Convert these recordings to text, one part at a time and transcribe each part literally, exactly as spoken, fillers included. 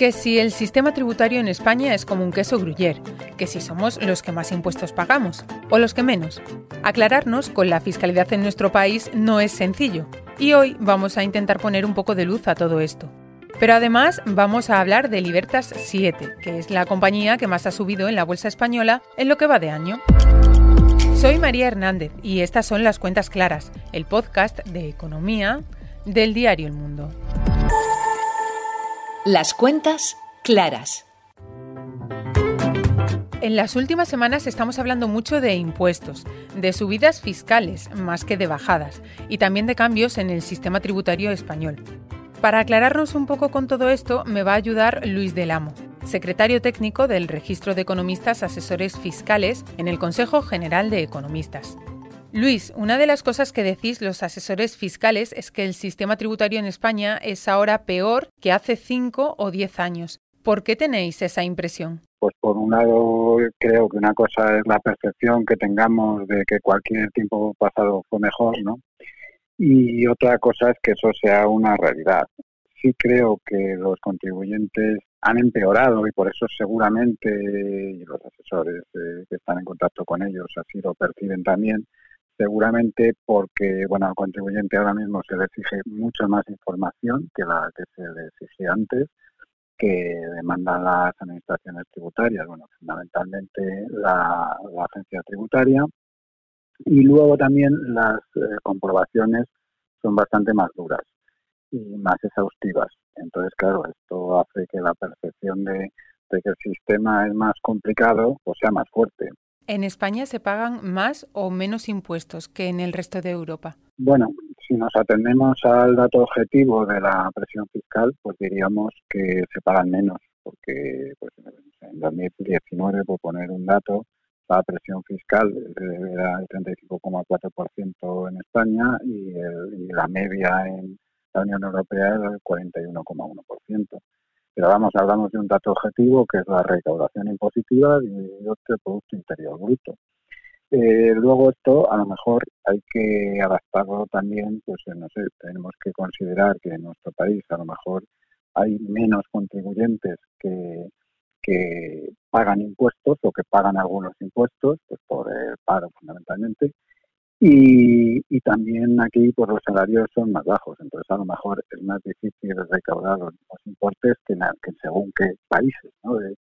que si el sistema tributario en España es como un queso gruyère, que si somos los que más impuestos pagamos o los que menos. Aclararnos con la fiscalidad en nuestro país no es sencillo, y hoy vamos a intentar poner un poco de luz a todo esto. Pero además vamos a hablar de Libertas siete, que es la compañía que más ha subido en la bolsa española en lo que va de año. Soy María Hernández y estas son Las Cuentas Claras, el podcast de economía del diario El Mundo. Las Cuentas Claras. En las últimas semanas estamos hablando mucho de impuestos, de subidas fiscales más que de bajadas, y también de cambios en el sistema tributario español. Para aclararnos un poco con todo esto, me va a ayudar Luis Del Amo, secretario técnico del Registro de Economistas Asesores Fiscales en el Consejo General de Economistas. Luis, una de las cosas que decís los asesores fiscales es que el sistema tributario en España es ahora peor que hace cinco o diez años. ¿Por qué tenéis esa impresión? Pues por un lado creo que una cosa es la percepción que tengamos de que cualquier tiempo pasado fue mejor, ¿no? Y otra cosa es que eso sea una realidad. Sí creo que los contribuyentes han empeorado y por eso seguramente y los asesores eh, que están en contacto con ellos así lo perciben también, seguramente porque bueno, al contribuyente ahora mismo se le exige mucha más información que la que se le exigía antes, que demandan las administraciones tributarias, bueno, fundamentalmente la, la agencia tributaria. Y luego también las eh, comprobaciones son bastante más duras y más exhaustivas. Entonces, claro, esto hace que la percepción de, de que el sistema es más complicado pues sea más fuerte. ¿En España se pagan más o menos impuestos que en el resto de Europa? Bueno, si nos atendemos al dato objetivo de la presión fiscal, pues diríamos que se pagan menos, porque pues, en dos mil diecinueve, por poner un dato, la presión fiscal era el treinta y cinco coma cuatro por ciento en España y, el, y la media en la Unión Europea era el cuarenta y uno coma uno por ciento. Pero vamos, hablamos de un dato objetivo que es la recaudación impositiva dividido por el Producto Interior Bruto. Eh, luego esto a lo mejor hay que adaptarlo también, pues no sé, tenemos que considerar que en nuestro país a lo mejor hay menos contribuyentes que... que pagan impuestos o que pagan algunos impuestos, pues por el paro fundamentalmente, y, y también aquí pues los salarios son más bajos, entonces a lo mejor es más difícil recaudar los, los importes que, en, que según qué países, ¿no? de,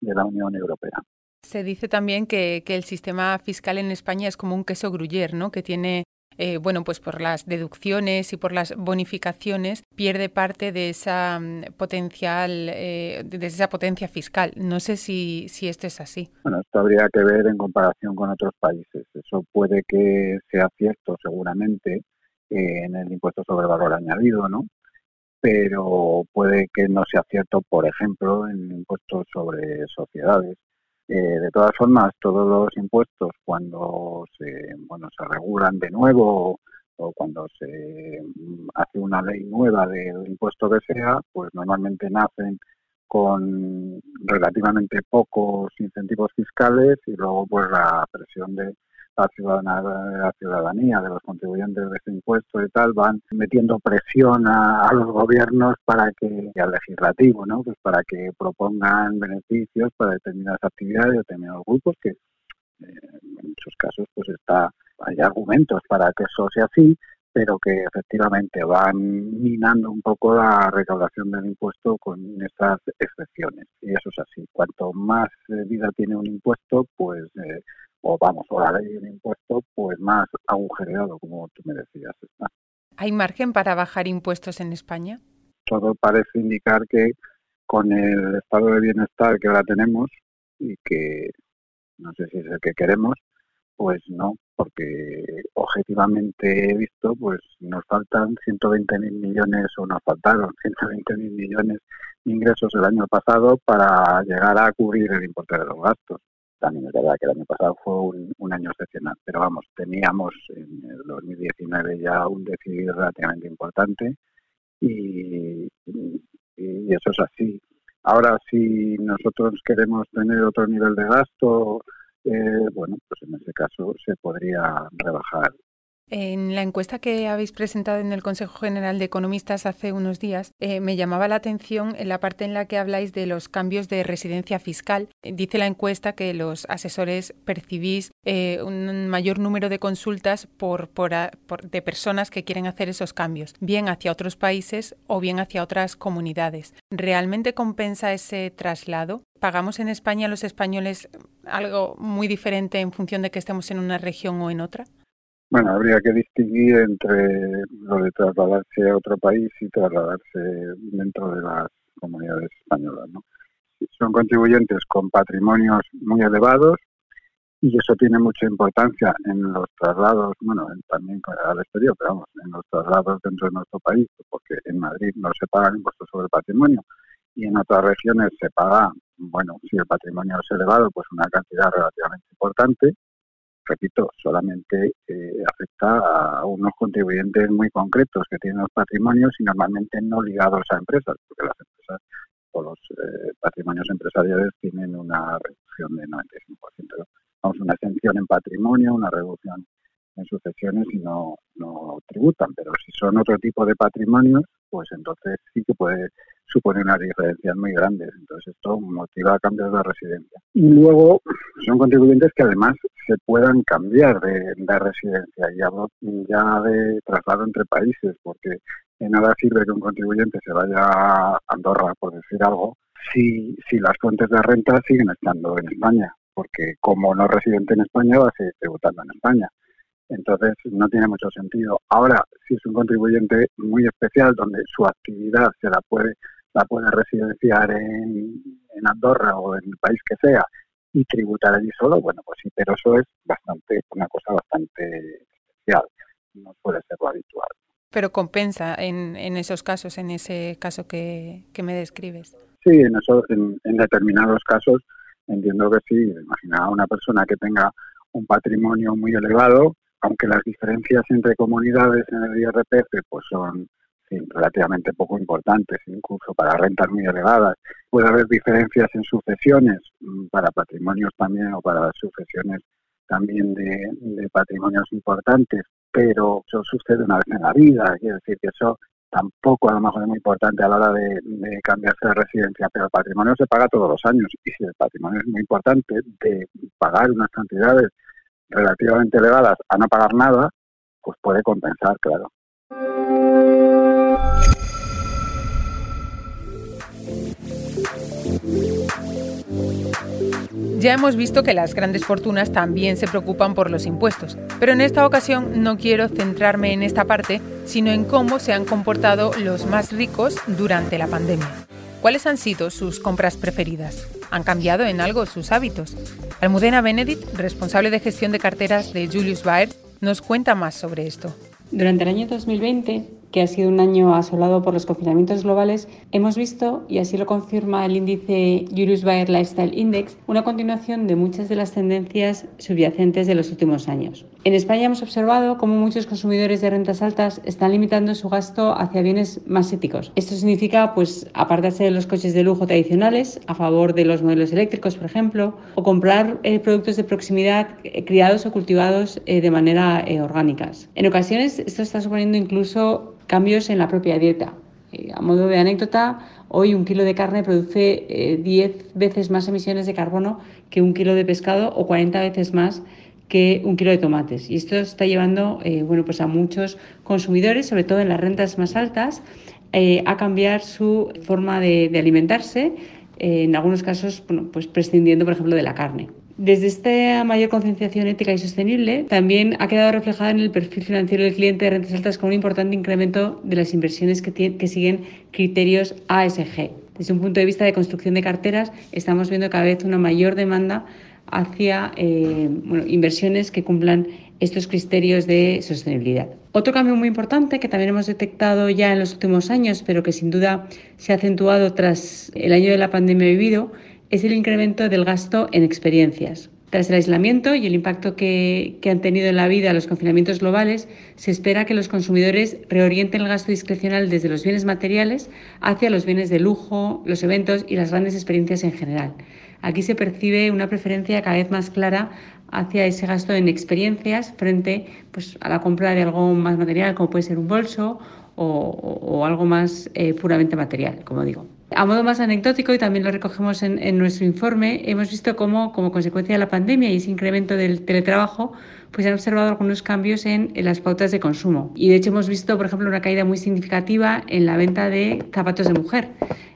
de la Unión Europea. Se dice también que, que el sistema fiscal en España es como un queso gruyère, ¿no? Que tiene, eh, bueno, pues por las deducciones y por las bonificaciones pierde parte de esa potencial, eh, de esa potencia fiscal. No sé si, si esto es así. Bueno, esto habría que ver en comparación con otros países. Eso puede que sea cierto, seguramente, eh, en el impuesto sobre valor añadido, ¿no? Pero puede que no sea cierto, por ejemplo, en el impuesto sobre sociedades. Eh, de todas formas, todos los impuestos cuando se bueno se regulan de nuevo o cuando se hace una ley nueva del impuesto que sea, pues normalmente nacen con relativamente pocos incentivos fiscales y luego pues la presión de la ciudadanía, la ciudadanía de los contribuyentes de ese impuesto y tal van metiendo presión a, a los gobiernos para que, al legislativo, ¿no? Pues para que propongan beneficios para determinadas actividades, determinados grupos que eh, en muchos casos pues está, hay argumentos para que eso sea así, pero que efectivamente van minando un poco la recaudación del impuesto con estas excepciones. Y eso es así. Cuanto más vida tiene un impuesto, pues eh, o vamos, o la ley de un impuesto, pues más agujereado, como tú me decías, está. ¿Hay margen para bajar impuestos en España? Todo parece indicar que con el estado de bienestar que ahora tenemos y que no sé si es el que queremos, pues no, porque objetivamente he visto, pues nos faltan ciento veinte mil millones o nos faltaron ciento veinte mil millones de ingresos el año pasado para llegar a cubrir el importe de los gastos. También es verdad que el año pasado fue un, un año excepcional, pero vamos, teníamos en el dos mil diecinueve ya un déficit relativamente importante y, y, y eso es así. Ahora, si nosotros queremos tener otro nivel de gasto, Eh, bueno, pues en ese caso se podría rebajar En la encuesta que habéis presentado en el Consejo General de Economistas hace unos días, eh, me llamaba la atención en la parte en la que habláis de los cambios de residencia fiscal. Dice la encuesta que los asesores percibís eh, un mayor número de consultas por, por, por, de personas que quieren hacer esos cambios, bien hacia otros países o bien hacia otras comunidades. ¿Realmente compensa ese traslado? ¿Pagamos en España los españoles algo muy diferente en función de que estemos en una región o en otra? Bueno, habría que distinguir entre lo de trasladarse a otro país y trasladarse dentro de las comunidades españolas, ¿no? Son contribuyentes con patrimonios muy elevados y eso tiene mucha importancia en los traslados, bueno, también al exterior, pero vamos, en los traslados dentro de nuestro país, porque en Madrid no se paga el impuesto sobre el patrimonio y en otras regiones se paga, bueno, si el patrimonio es elevado, pues una cantidad relativamente importante. Repito, solamente eh, afecta a unos contribuyentes muy concretos que tienen los patrimonios y normalmente no ligados a empresas, porque las empresas o los eh, patrimonios empresariales tienen una reducción de noventa y cinco por ciento. Vamos, una exención en patrimonio, una reducción en sucesiones y no, no tributan, pero si son otro tipo de patrimonios, pues entonces sí que puede suponer unas diferencias muy grandes. Entonces esto motiva cambios de residencia. Y luego son contribuyentes que además se puedan cambiar de, de residencia. Y hablo ya de traslado entre países, porque de nada sirve que un contribuyente se vaya a Andorra, por decir algo, si, si las fuentes de renta siguen estando en España, porque como no residente en España va a seguir tributando en España. Entonces no tiene mucho sentido. Ahora, si es un contribuyente muy especial donde su actividad se la puede la puede residenciar en, en Andorra o en el país que sea y tributar allí solo, bueno, pues sí, pero eso es bastante una cosa bastante especial, no suele ser lo habitual. Pero compensa en, en esos casos, en ese caso que, que me describes. Sí, en, eso, en, en determinados casos entiendo que sí. Imagina una persona que tenga un patrimonio muy elevado, aunque las diferencias entre comunidades en el I R P F pues son sí, relativamente poco importantes, incluso para rentas muy elevadas. Puede haber diferencias en sucesiones para patrimonios también o para sucesiones también de, de patrimonios importantes, pero eso sucede una vez en la vida, quiere decir que eso tampoco a lo mejor es muy importante a la hora de, de cambiarse de residencia, pero el patrimonio se paga todos los años y si el patrimonio es muy importante de pagar unas cantidades relativamente elevadas a no pagar nada, pues puede compensar, claro. Ya hemos visto que las grandes fortunas también se preocupan por los impuestos, pero en esta ocasión no quiero centrarme en esta parte, sino en cómo se han comportado los más ricos durante la pandemia. ¿Cuáles han sido sus compras preferidas? ¿Han cambiado en algo sus hábitos? Almudena Benedict, responsable de gestión de carteras de Julius Baer, nos cuenta más sobre esto. Durante el año dos mil veinte, que ha sido un año asolado por los confinamientos globales, hemos visto, y así lo confirma el índice Julius Baer Lifestyle Index, una continuación de muchas de las tendencias subyacentes de los últimos años. En España hemos observado cómo muchos consumidores de rentas altas están limitando su gasto hacia bienes más éticos. Esto significa, pues, apartarse de los coches de lujo tradicionales a favor de los modelos eléctricos, por ejemplo, o comprar eh, productos de proximidad eh, criados o cultivados eh, de manera eh, orgánicas. En ocasiones esto está suponiendo incluso cambios en la propia dieta. Eh, a modo de anécdota, hoy un kilo de carne produce eh, diez veces más emisiones de carbono que un kilo de pescado o cuarenta veces más que un kilo de tomates. Y esto está llevando eh, bueno, pues a muchos consumidores, sobre todo en las rentas más altas, eh, a cambiar su forma de, de alimentarse, eh, en algunos casos bueno, pues prescindiendo, por ejemplo, de la carne. Desde esta mayor concienciación ética y sostenible, también ha quedado reflejada en el perfil financiero del cliente de rentas altas con un importante incremento de las inversiones que, tiene, que siguen criterios A S G. Desde un punto de vista de construcción de carteras, estamos viendo cada vez una mayor demanda hacia eh, bueno, inversiones que cumplan estos criterios de sostenibilidad. Otro cambio muy importante que también hemos detectado ya en los últimos años, pero que sin duda se ha acentuado tras el año de la pandemia vivido, es el incremento del gasto en experiencias. Tras el aislamiento y el impacto que, que han tenido en la vida los confinamientos globales, se espera que los consumidores reorienten el gasto discrecional desde los bienes materiales hacia los bienes de lujo, los eventos y las grandes experiencias en general. Aquí se percibe una preferencia cada vez más clara hacia ese gasto en experiencias frente, pues, a la compra de algo más material, como puede ser un bolso o, o, o algo más eh, puramente material, como digo. A modo más anecdótico, y también lo recogemos en, en nuestro informe, hemos visto cómo, como consecuencia de la pandemia y ese incremento del teletrabajo, pues se han observado algunos cambios en, en las pautas de consumo. Y de hecho hemos visto, por ejemplo, una caída muy significativa en la venta de zapatos de mujer.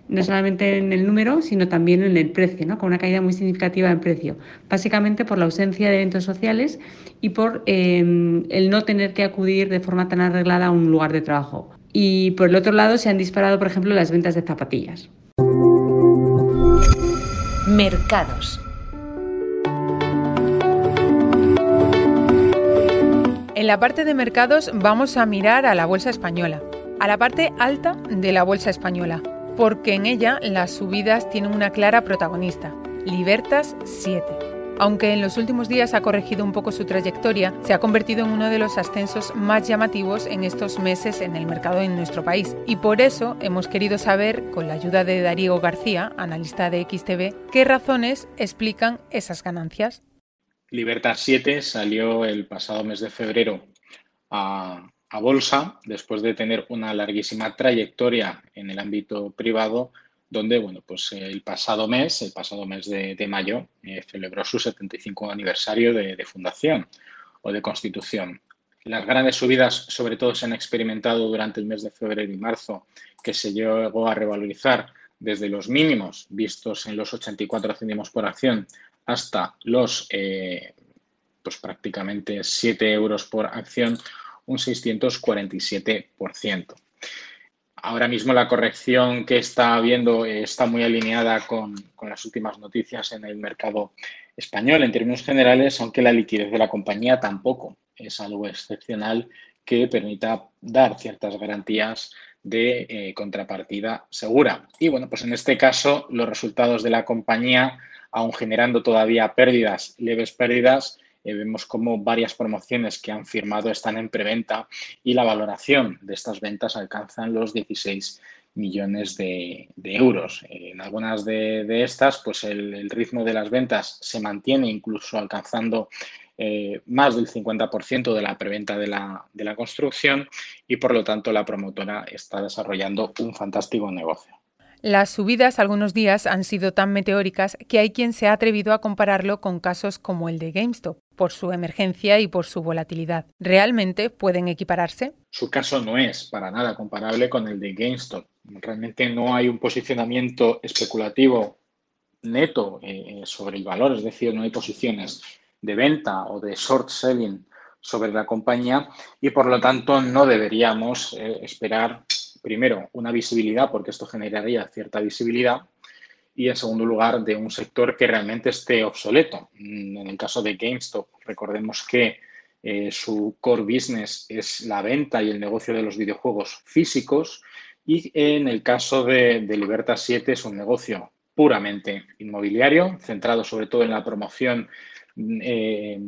No solamente en el número, sino también en el precio, ¿no? Con una caída muy significativa en precio, básicamente por la ausencia de eventos sociales y por eh, el no tener que acudir de forma tan arreglada a un lugar de trabajo. Y por el otro lado se han disparado, por ejemplo, las ventas de zapatillas. Mercados. En la parte de mercados vamos a mirar a la bolsa española, a la parte alta de la bolsa española, porque en ella las subidas tienen una clara protagonista, Libertas siete. Aunque en los últimos días ha corregido un poco su trayectoria, se ha convertido en uno de los ascensos más llamativos en estos meses en el mercado en nuestro país. Y por eso hemos querido saber, con la ayuda de Darío García, analista de X T B, qué razones explican esas ganancias. Libertas siete salió el pasado mes de febrero a... a bolsa, después de tener una larguísima trayectoria en el ámbito privado, donde, bueno, pues el pasado mes, el pasado mes de, de mayo, eh, celebró su setenta y cinco aniversario de, de fundación o de constitución. Las grandes subidas, sobre todo, se han experimentado durante el mes de febrero y marzo, que se llegó a revalorizar desde los mínimos vistos en los ochenta y cuatro céntimos por acción hasta los eh, pues prácticamente siete euros por acción, un seiscientos cuarenta y siete por ciento. Ahora mismo la corrección que está habiendo está muy alineada con, con las últimas noticias en el mercado español en términos generales, aunque la liquidez de la compañía tampoco es algo excepcional que permita dar ciertas garantías de eh, contrapartida segura. Y bueno, pues en este caso los resultados de la compañía, aun generando todavía pérdidas, leves pérdidas, Eh, vemos cómo varias promociones que han firmado están en preventa y la valoración de estas ventas alcanzan los dieciséis millones de, de euros. En algunas de, de estas, pues el, el ritmo de las ventas se mantiene, incluso alcanzando eh, más del cincuenta por ciento de la preventa de la, de la construcción, y por lo tanto la promotora está desarrollando un fantástico negocio. Las subidas algunos días han sido tan meteóricas que hay quien se ha atrevido a compararlo con casos como el de GameStop, por su emergencia y por su volatilidad. ¿Realmente pueden equipararse? Su caso no es para nada comparable con el de GameStop. Realmente no hay un posicionamiento especulativo neto eh, sobre el valor, es decir, no hay posiciones de venta o de short selling sobre la compañía, y por lo tanto no deberíamos eh, esperar, primero, una visibilidad, porque esto generaría cierta visibilidad, y en segundo lugar, de un sector que realmente esté obsoleto. En el caso de GameStop, recordemos que eh, su core business es la venta y el negocio de los videojuegos físicos, y en el caso de, de Libertas siete es un negocio puramente inmobiliario, centrado sobre todo en la promoción eh,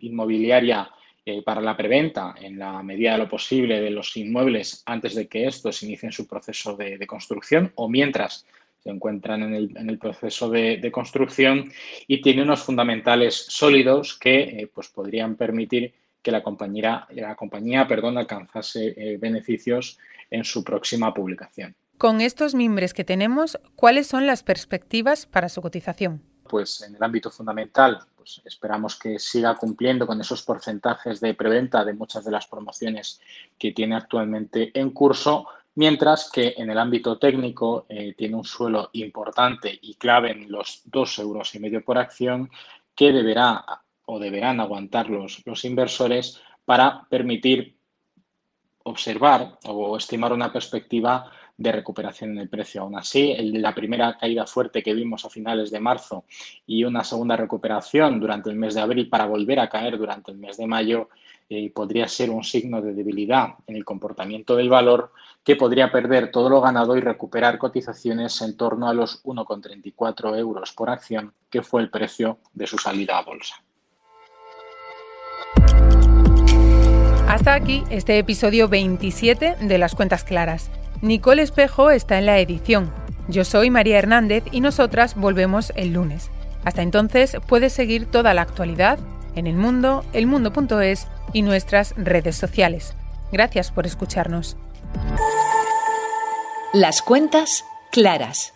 inmobiliaria Eh, para la preventa, en la medida de lo posible, de los inmuebles antes de que estos inicien su proceso de, de construcción o mientras se encuentran en el, en el proceso de, de construcción, y tiene unos fundamentales sólidos que eh, pues podrían permitir que la compañía, la compañía perdón, alcanzase eh, beneficios en su próxima publicación. Con estos mimbres que tenemos, ¿cuáles son las perspectivas para su cotización? Pues en el ámbito fundamental, pues esperamos que siga cumpliendo con esos porcentajes de preventa de muchas de las promociones que tiene actualmente en curso, mientras que en el ámbito técnico eh, tiene un suelo importante y clave en los dos euros y medio por acción que deberá o deberán aguantar los, los inversores para permitir observar o estimar una perspectiva de recuperación en el precio. Aún así, la primera caída fuerte que vimos a finales de marzo y una segunda recuperación durante el mes de abril para volver a caer durante el mes de mayo eh, podría ser un signo de debilidad en el comportamiento del valor, que podría perder todo lo ganado y recuperar cotizaciones en torno a los uno coma treinta y cuatro euros por acción, que fue el precio de su salida a bolsa. Hasta aquí este episodio veintisiete de Las Cuentas Claras. Nicole Espejo está en la edición. Yo soy María Hernández y nosotras volvemos el lunes. Hasta entonces puedes seguir toda la actualidad en El Mundo, elmundo punto es y nuestras redes sociales. Gracias por escucharnos. Las Cuentas Claras.